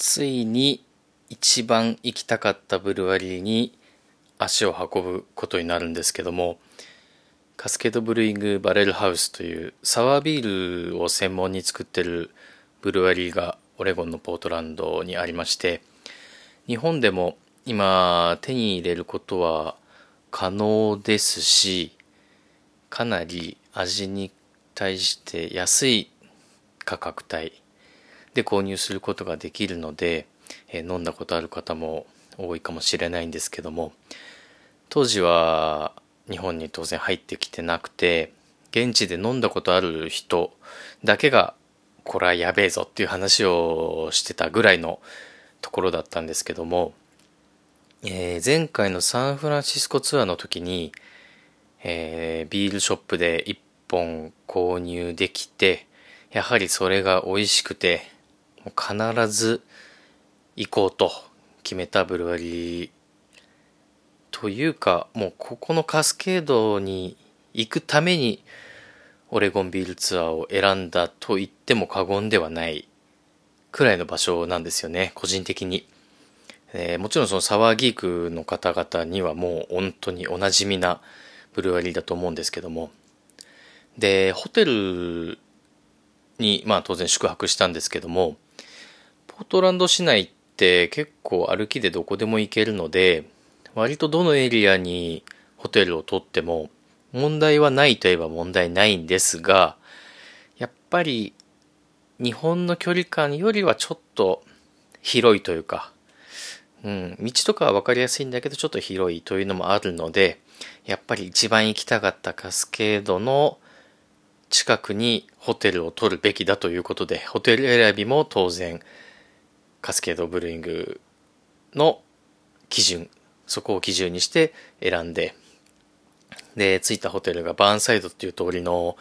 ついに一番行きたかったブルワリーに足を運ぶことになるんですけども、カスケードブルーイングバレルハウスというサワービールを専門に作ってるブルワリーがオレゴンのポートランドにありまして、日本でも今手に入れることは可能ですし、かなり味に対して安い価格帯で購入することができるので、飲んだことある方も多いかもしれないんですけども、当時は日本に当然入ってきてなくて、現地で飲んだことある人だけがこれはやべえぞっていう話をしてたぐらいのところだったんですけども、前回のサンフランシスコツアーの時に、ビールショップで1本購入できて、やはりそれが美味しくてもう必ず行こうと決めたブルワリーというか、もうここのカスケードに行くためにオレゴンビールツアーを選んだと言っても過言ではないくらいの場所なんですよね、個人的に。もちろんそのサワーギークの方々にはもう本当におなじみなブルワリーだと思うんですけども、でホテルに当然宿泊したんですけども、ポートランド市内って結構歩きでどこでも行けるので、割とどのエリアにホテルを取っても問題はないといえば問題ないんですが、やっぱり日本の距離感よりはちょっと広いというか、道とかは分かりやすいんだけどちょっと広いというのもあるので、やっぱり一番行きたかったカスケードの近くにホテルを取るべきだということで、ホテル選びも当然カスケードブルーイングの基準、そこを基準にして選んで、で着いたホテルがバーンサイドっていう通りの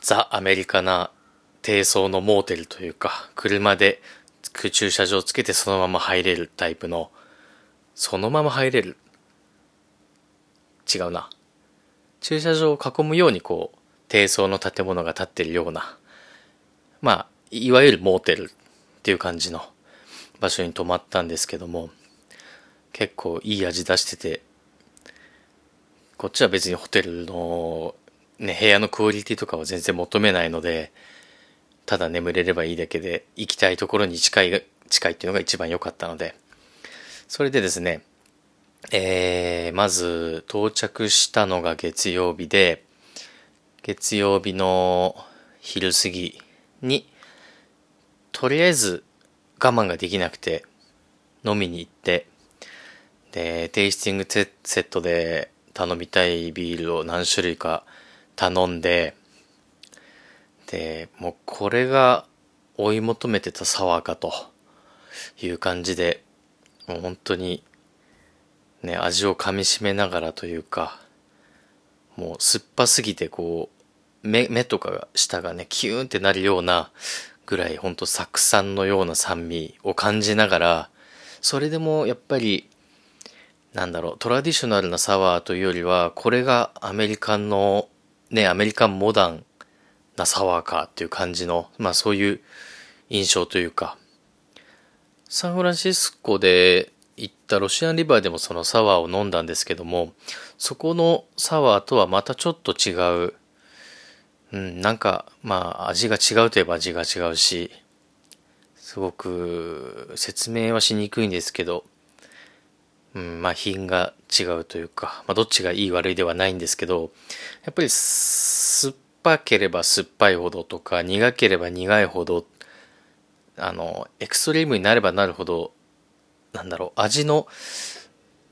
ザ・アメリカな低層のモーテルというか、車で駐車場つけてそのまま入れるタイプの、そのまま入れる、違うな、駐車場を囲むようにこう低層の建物が建ってるような、いわゆるモーテルっていう感じの場所に泊まったんですけども、結構いい味出してて、こっちは別にホテルの、部屋のクオリティとかは全然求めないので、ただ眠れればいいだけで、行きたいところに近いっていうのが一番良かったので、それでですね、まず到着したのが月曜日で、月曜日の昼過ぎにとりあえず我慢ができなくて飲みに行って、でテイスティングセットで頼みたいビールを何種類か頼んで、でもうこれが追い求めてたサワーかという感じで、もう本当に味をかみしめながらというか、もう酸っぱすぎてこう 目とかが舌がキューンってなるようなぐらい、ほんと酢酸のような酸味を感じながら、それでもやっぱりトラディショナルなサワーというよりは、これがアメリカンのアメリカンモダンなサワーかっていう感じの、そういう印象というか、サンフランシスコで行ったロシアンリバーでもそのサワーを飲んだんですけども、そこのサワーとはまたちょっと違う、味が違うといえば味が違うし、すごく説明はしにくいんですけど、品が違うというか、どっちがいい悪いではないんですけど、やっぱり酸っぱければ酸っぱいほどとか、苦ければ苦いほど、エクストリームになればなるほど、味の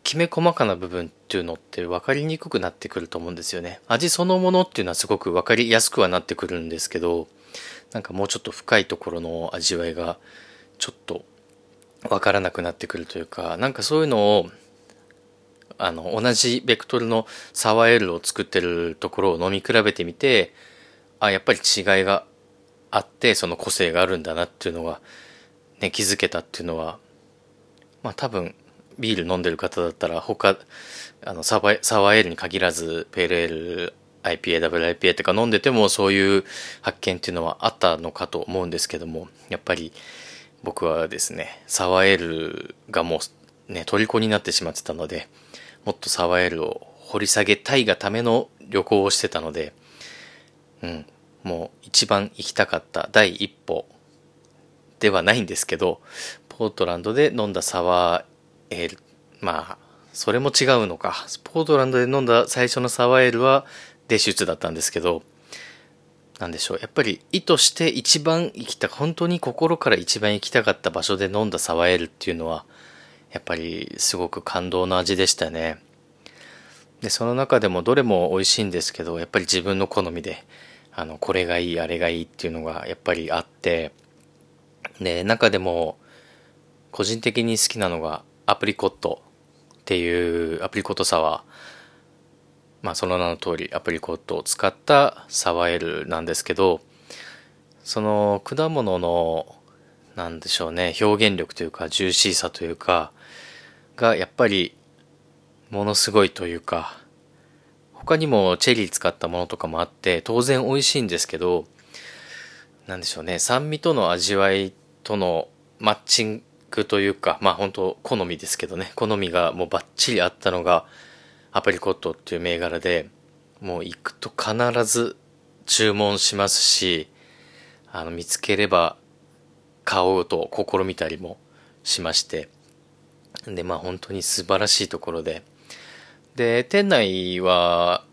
きめ細かな部分っていうのって分かりにくくなってくると思うんですよね。味そのものっていうのはすごく分かりやすくはなってくるんですけど、もうちょっと深いところの味わいがちょっと分からなくなってくるというか、そういうのを同じベクトルのサワーエールを作ってるところを飲み比べてみて、やっぱり違いがあって、その個性があるんだなっていうのが、気づけたっていうのは、多分ビール飲んでる方だったら他サワーエールに限らずペールエール、IPA、WIPA とか飲んでてもそういう発見っていうのはあったのかと思うんですけども、やっぱり僕はですね、サワーエールがもうね、虜になってしまってたので、もっとサワーエールを掘り下げたいがための旅行をしてたので、うん、もう一番行きたかった第一歩ではないんですけど、ポートランドで飲んだサワーエール、まあそれも違うのか、ポートランドで飲んだ最初のサワーエールはデシュツだったんですけど、なんでしょう、やっぱり意図して一番行きた、本当に心から一番行きたかった場所で飲んだサワーエールっていうのはやっぱりすごく感動の味でしたね。でその中でもどれも美味しいんですけど、やっぱり自分の好みでこれがいいあれがいいっていうのがやっぱりあって、で中でも個人的に好きなのがアプリコットっていうアプリコットサワー、まあその名の通りアプリコットを使ったサワーエールなんですけど、その果物のなんでしょうね、表現力というかジューシーさというかがやっぱりものすごいというか、他にもチェリー使ったものとかもあって当然美味しいんですけど、なんでしょうね、酸味との味わいとのマッチングというか、まあ本当好みですけどね、好みがもうバッチリあったのがアプリコットっていう銘柄で、もう行くと必ず注文しますし、見つければ買おうと試みたりもしまして、でまあ本当に素晴らしいところで、で店内は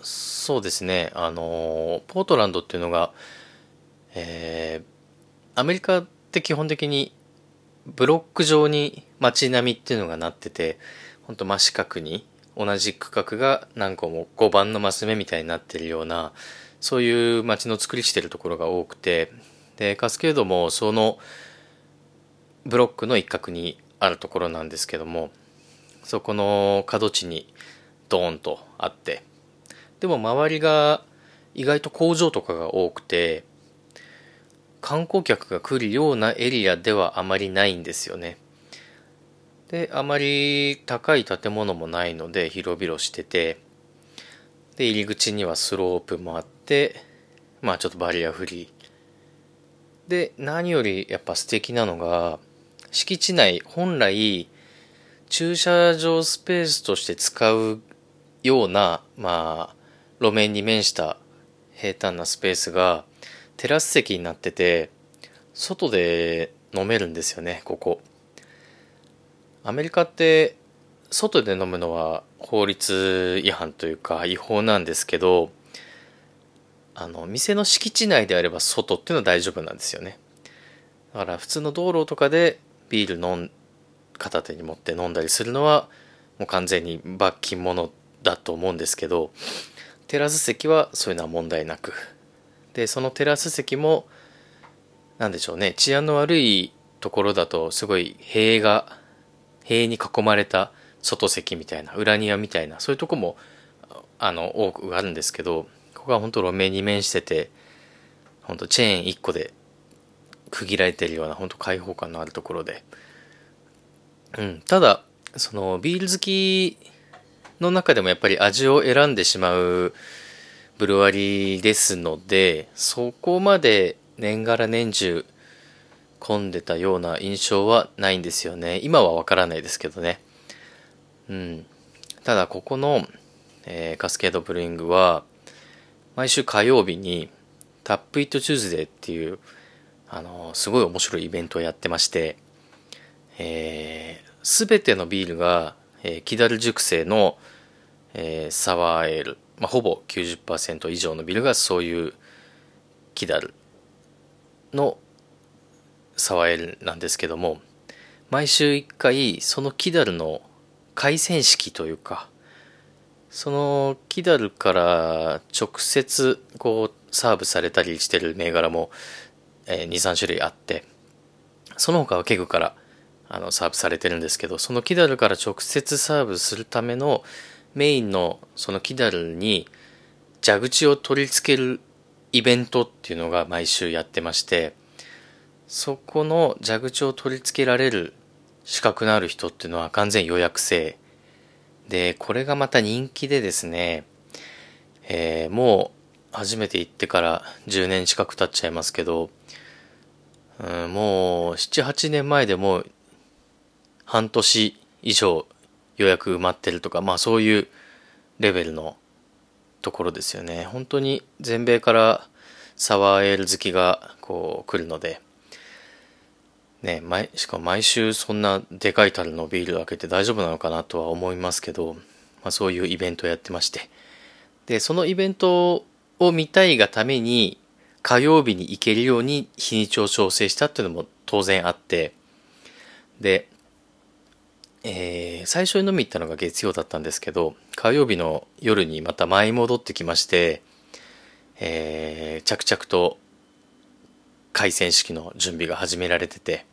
そうですね、ポートランドっていうのが、アメリカって基本的にブロック状に街並みっていうのがなってて、ほんと真四角に同じ区画が何個も5番のマス目みたいになってるような、そういう街の作りしてるところが多くて、でカスケードもそのブロックの一角にあるところなんですけども、そこの角地にドーンとあって、でも周りが意外と工場とかが多くて、観光客が来るようなエリアではあまりないんですよね。で、あまり高い建物もないので広々してて、で入り口にはスロープもあって、まあちょっとバリアフリー。で、何よりやっぱ素敵なのが、敷地内本来駐車場スペースとして使うような、まあ路面に面した平坦なスペースがテラス席になってて、外で飲めるんですよね、ここ。アメリカって外で飲むのは法律違反というか違法なんですけど、店の敷地内であれば外っていうのは大丈夫なんですよね。だから普通の道路とかでビール片手に持って飲んだりするのはもう完全に罰金ものだと思うんですけど、テラス席はそういうのは問題なく。でそのテラス席も何でしょうね、治安の悪いところだとすごい塀に囲まれた外席みたいな、裏庭みたいな、そういうとこも多くあるんですけど、ここは本当路面に面してて、本当チェーン1個で区切られてるような本当開放感のあるところで、うん、ただそのビール好きの中でもやっぱり味を選んでしまうブルワリーですので、そこまで年がら年中混んでたような印象はないんですよね。今はわからないですけどね。うん。ただここの、カスケードブルーイングは毎週火曜日にタップイットチューズデーっていうすごい面白いイベントをやってまして、すべてのビールが、木樽熟成の、サワーエール、まあ、ほぼ 90% 以上のビールがそういう木樽のサワーエールなんですけども、毎週1回その木樽の回選式というか、その木樽から直接こうサーブされたりしてる銘柄も 2,3 種類あって、その他はケグからサーブされてるんですけど、その木樽から直接サーブするためのメインのその木樽に蛇口を取り付けるイベントっていうのが毎週やってまして、そこの蛇口を取り付けられる資格のある人っていうのは完全予約制で、これがまた人気でですね、もう初めて行ってから10年近く経っちゃいますけど、もう7、8年前でも半年以上予約埋まってるとか、まあそういうレベルのところですよね。本当に全米からサワーエール好きがこう来るので、ね、しかも毎週そんなでかい樽のビールを開けて大丈夫なのかなとは思いますけど、まあ、そういうイベントをやってまして、でそのイベントを見たいがために火曜日に行けるように日にちを調整したっていうのも当然あって、で、最初に飲み行ったのが月曜だったんですけど、火曜日の夜にまた舞い戻ってきまして、着々と開船式の準備が始められてて、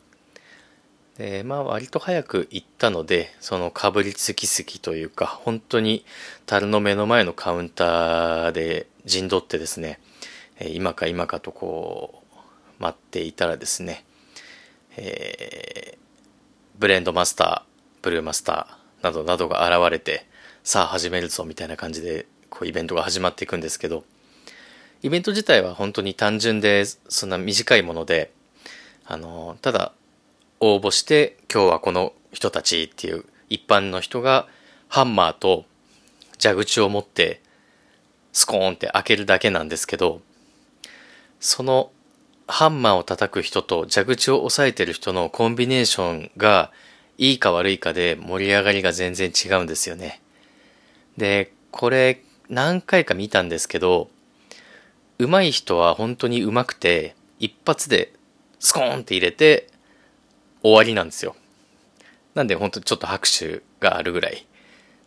でまあ割と早く行ったので、そのかぶりつきすぎというか、本当に樽の目の前のカウンターで陣取ってですね、今か今かとこう待っていたらですね、ブレンドマスター、ブルーマスターなどなどが現れて、さあ始めるぞみたいな感じでこうイベントが始まっていくんですけど、イベント自体は本当に単純で、そんな短いもので、ただ応募して今日はこの人たちっていう一般の人がハンマーと蛇口を持ってスコーンって開けるだけなんですけど、そのハンマーを叩く人と蛇口を押さえてる人のコンビネーションがいいか悪いかで盛り上がりが全然違うんですよね。で、これ何回か見たんですけど、上手い人は本当に上手くて一発でスコーンって入れて終わりなんですよ。なんで本当にちょっと拍手があるぐらい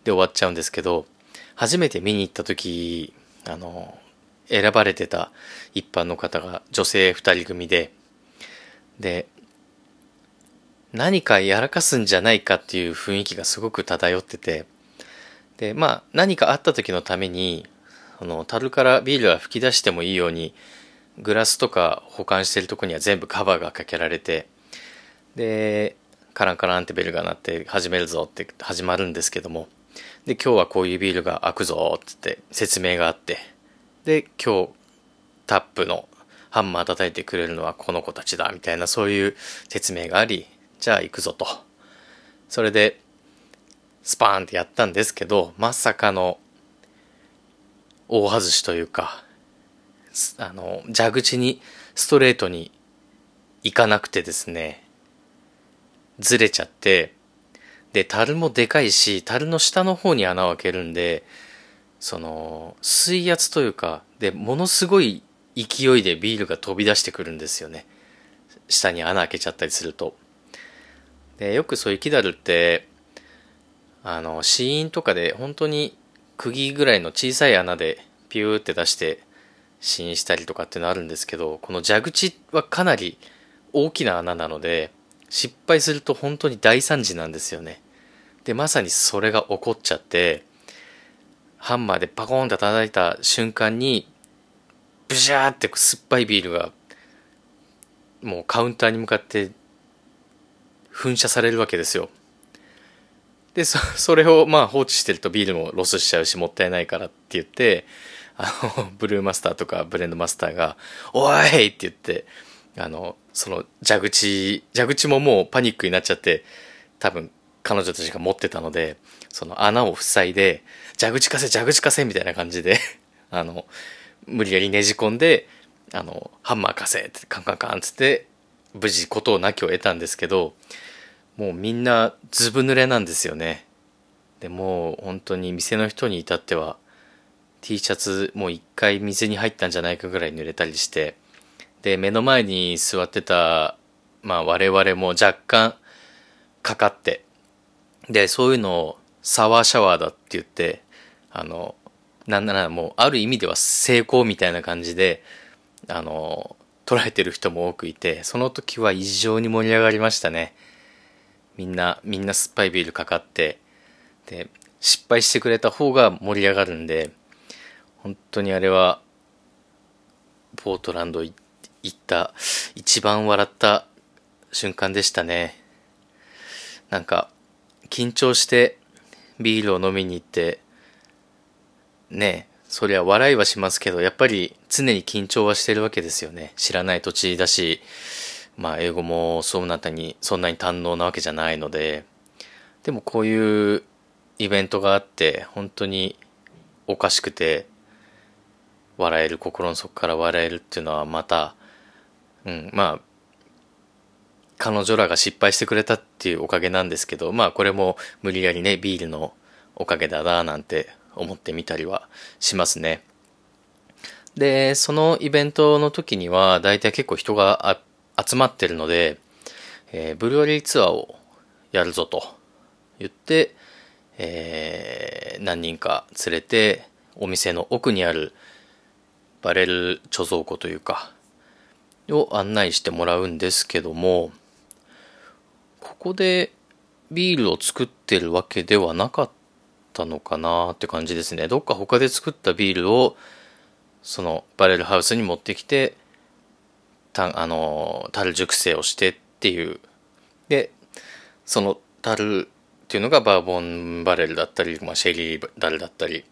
で終わっちゃうんですけど、初めて見に行った時、選ばれてた一般の方が女性2人組で、で何かやらかすんじゃないかっていう雰囲気がすごく漂ってて、でまあ何かあった時のために樽からビールは吹き出してもいいようにグラスとか保管してるとこには全部カバーがかけられて、でカランカランってベルが鳴って始めるぞって始まるんですけども、で今日はこういうビールが開くぞって言って説明があって、で今日タップのハンマー叩いてくれるのはこの子たちだみたいな、そういう説明があり、じゃあ行くぞと、それでスパーンってやったんですけど、まさかの大外しというか、蛇口にストレートに行かなくてですね、ずれちゃって、で樽もでかいし、樽の下の方に穴を開けるんで、その水圧というかでものすごい勢いでビールが飛び出してくるんですよね、下に穴開けちゃったりすると。でよくそういう木樽って試飲とかで本当に釘ぐらいの小さい穴でピューって出して試飲したりとかってのあるんですけど、この蛇口はかなり大きな穴なので失敗すると本当に大惨事なんですよね。でまさにそれが起こっちゃって、ハンマーでパコーンと叩いた瞬間にブシャーって酸っぱいビールがもうカウンターに向かって噴射されるわけですよ。でそれをまあ放置してるとビールもロスしちゃうしもったいないからって言って、ブルーマスターとかブレンドマスターがおいって言って、その蛇口ももうパニックになっちゃって、多分彼女たちが持ってたのでその穴を塞いで蛇口貸せみたいな感じで無理やりねじ込んでハンマー貸せってカンカンカンつって無事事をなきを得たんですけど、もうみんなずぶ濡れなんですよね。でもう本当に店の人に至っては T シャツもう一回水に入ったんじゃないかぐらい濡れたりして、で目の前に座ってた、まあ、我々も若干かかって、でそういうのをサワーシャワーだって言って、なんならもうある意味では成功みたいな感じで捉えてる人も多くいて、その時は異常に盛り上がりましたね。みんな酸っぱいビールかかって、で失敗してくれた方が盛り上がるんで、本当にあれはポートランド行った一番笑った瞬間でしたね。なんか緊張してビールを飲みに行ってね、そりゃ笑いはしますけど、やっぱり常に緊張はしてるわけですよね。知らない土地だし、まあ、英語もそんなに堪能なわけじゃないので、でもこういうイベントがあって本当におかしくて笑える、心の底から笑えるっていうのはまた、まあ彼女らが失敗してくれたっていうおかげなんですけど、まあこれも無理やりねビールのおかげだななんて思ってみたりはしますね。で、そのイベントの時には大体結構人が集まってるので、ブルワリーツアーをやるぞと言って、何人か連れてお店の奥にあるバレル貯蔵庫というかを案内してもらうんですけども、ここでビールを作ってるわけではなかったのかなって感じですね。どっか他で作ったビールをそのバレルハウスに持ってきて樽熟成をしてっていう、でその樽っていうのがバーボンバレルだったり、まあ、シェリー樽だったり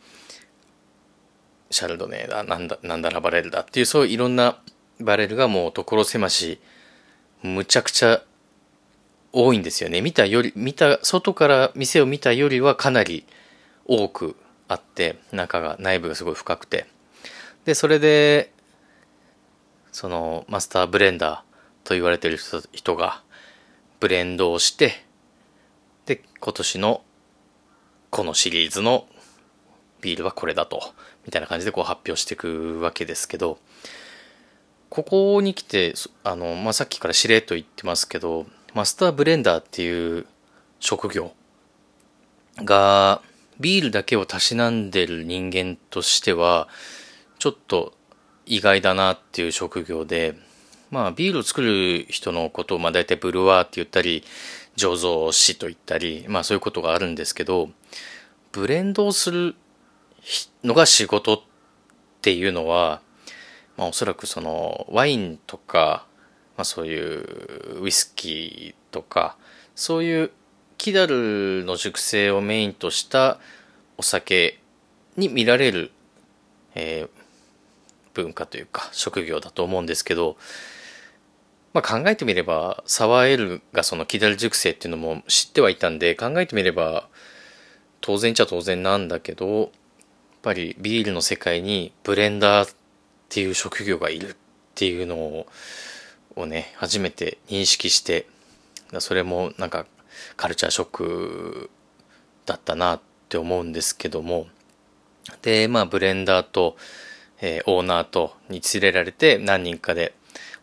シャルドネだなんだらバレルだっていう、そういういろんなバレルがもう所狭しむちゃくちゃ多いんですよね。外から店を見たよりはかなり多くあって、内部がすごい深くて、でそれでそのマスターブレンダーと言われてる人がブレンドをして、で今年のこのシリーズのビールはこれだとみたいな感じでこう発表していくわけですけど、ここに来てさっきからしれっと言ってますけど、マスターブレンダーっていう職業がビールだけをたしなんでる人間としてはちょっと意外だなっていう職業で、まあビールを作る人のことをまあ大体ブルワーって言ったり醸造師と言ったり、まあそういうことがあるんですけど、ブレンドをするのが仕事っていうのは、まあ、おそらくそのワインとか、まあ、そういうウイスキーとかそういう木だるの熟成をメインとしたお酒に見られる、文化というか職業だと思うんですけど、まあ、考えてみればサワーエールがその木だる熟成っていうのも知ってはいたんで、考えてみれば当然っちゃ当然なんだけど、やっぱりビールの世界にブレンダーっていう職業がいるっていうのをね初めて認識して、それもカルチャーショックだったなって思うんですけども、でまあブレンダーと、オーナーとに連れられて何人かで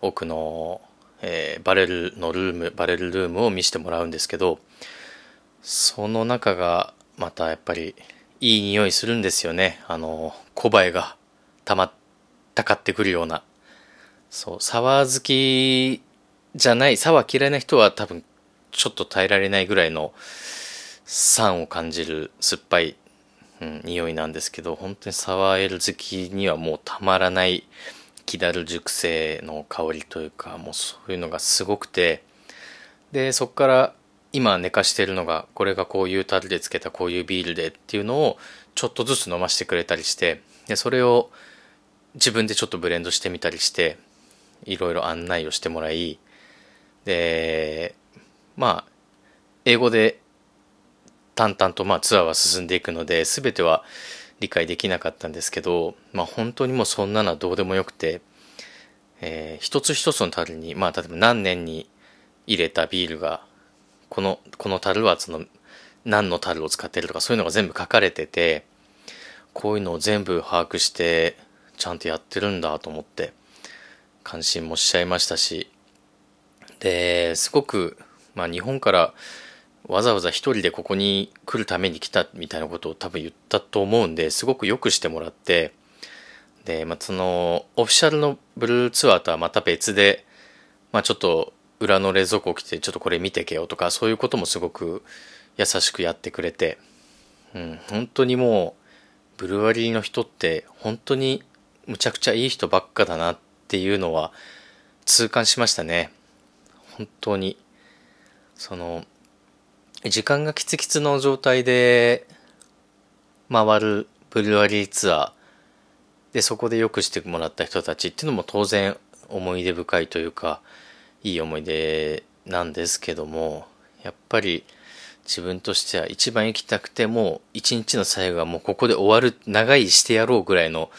奥の、バレルルームを見せてもらうんですけど、その中がまたやっぱりいい匂いするんですよね。小灰がたかってくるような、サワー好きじゃない、サワー嫌いな人は多分ちょっと耐えられないぐらいの酸を感じる酸っぱい、匂いなんですけど、本当にサワーエール好きにはもうたまらない木だる熟成の香りというか、もうそういうのがすごくて、でそこから今寝かしているのがこれがこういう樽でつけたこういうビールでっていうのをちょっとずつ飲ませてくれたりして、でそれを自分でちょっとブレンドしてみたりしていろいろ案内をしてもらい、でまあ英語で淡々とまあツアーは進んでいくので全ては理解できなかったんですけど、まあ本当にもうそんなのはどうでもよくて、一つ一つの樽に、まあ例えば何年に入れたビールがこの樽はその何の樽を使ってるとか、そういうのが全部書かれてて、こういうのを全部把握してちゃんとやってるんだと思って感心もしちゃいましたし、ですごく、まあ、日本からわざわざ一人でここに来るために来たみたいなことを多分言ったと思うんで、すごくよくしてもらって、で、まあ、そのオフィシャルのブルーツアーとはまた別で、まあ、ちょっと裏の冷蔵庫来てちょっとこれ見てけよとか、そういうこともすごく優しくやってくれて、本当にもうブルワリーの人って本当にむちゃくちゃいい人ばっかだなっていうのは痛感しましたね。本当にその時間がキツキツの状態で回るブルワリーツアーで、そこでよくしてもらった人たちっていうのも当然思い出深いというか、いい思い出なんですけども、やっぱり自分としては一番行きたくて、もう一日の最後はもうここで終わる、長いしてやろうぐらいの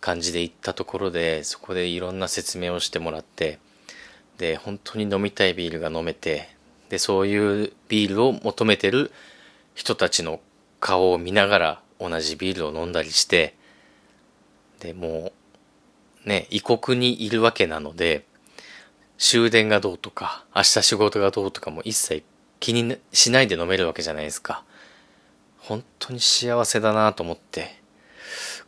感じで行ったところで、そこでいろんな説明をしてもらって、で本当に飲みたいビールが飲めて、でそういうビールを求めてる人たちの顔を見ながら同じビールを飲んだりして、でもうね、異国にいるわけなので、終電がどうとか明日仕事がどうとかも一切気にしないで飲めるわけじゃないですか。本当に幸せだなと思って、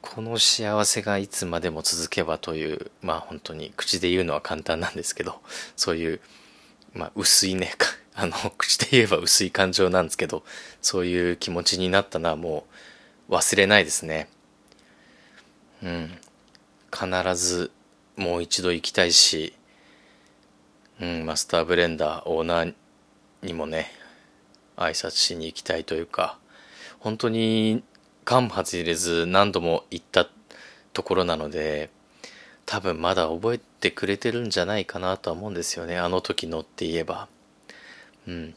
この幸せがいつまでも続けばという、まあ本当に口で言うのは簡単なんですけど、そういう、まあ薄いね、口で言えば薄い感情なんですけど、そういう気持ちになったのはもう忘れないですね。うん。必ずもう一度行きたいし、うん、マスターブレンダーオーナーにもね、挨拶しに行きたいというか、本当に間髪入れず何度も行ったところなので、多分まだ覚えてくれてるんじゃないかなとは思うんですよね、あの時のって言えば。うん。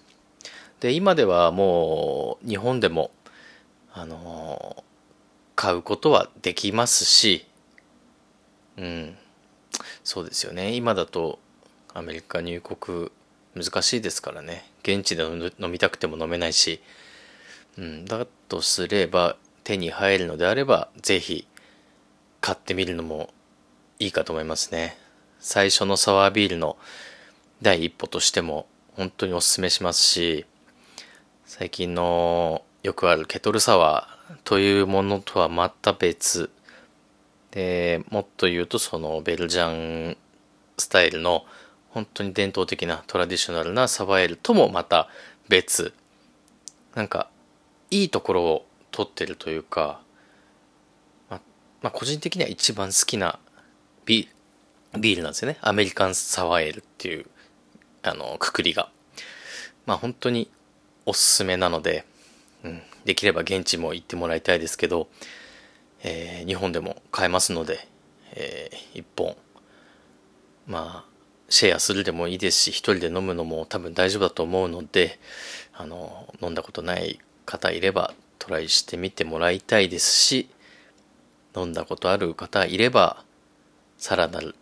で今ではもう日本でも買うことはできますし、うん、そうですよね。今だとアメリカ入国難しいですからね、現地で飲みたくても飲めないし、うん、だとすれば手に入るのであればぜひ買ってみるのもいいかと思いますね。最初のサワービールの第一歩としても本当におすすめしますし、最近のよくあるケトルサワーというものとはまた別で、もっと言うとそのベルジャンスタイルの本当に伝統的なトラディショナルなサワーエールともまた別、なんかいいところを取ってるというか、まあ個人的には一番好きなビールなんですよね、アメリカンサワーエールっていうくくりが、まあ本当におすすめなので、うん、できれば現地も行ってもらいたいですけど、日本でも買えますので、1本まあシェアするでもいいですし、一人で飲むのも多分大丈夫だと思うので、飲んだことない方いればトライしてみてもらいたいですし、飲んだことある方いればさらなる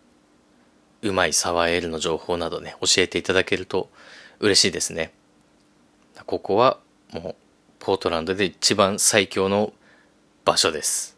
うまいサワーエールの情報などね、教えていただけると嬉しいですね。ここはもうポートランドで一番最強の場所です。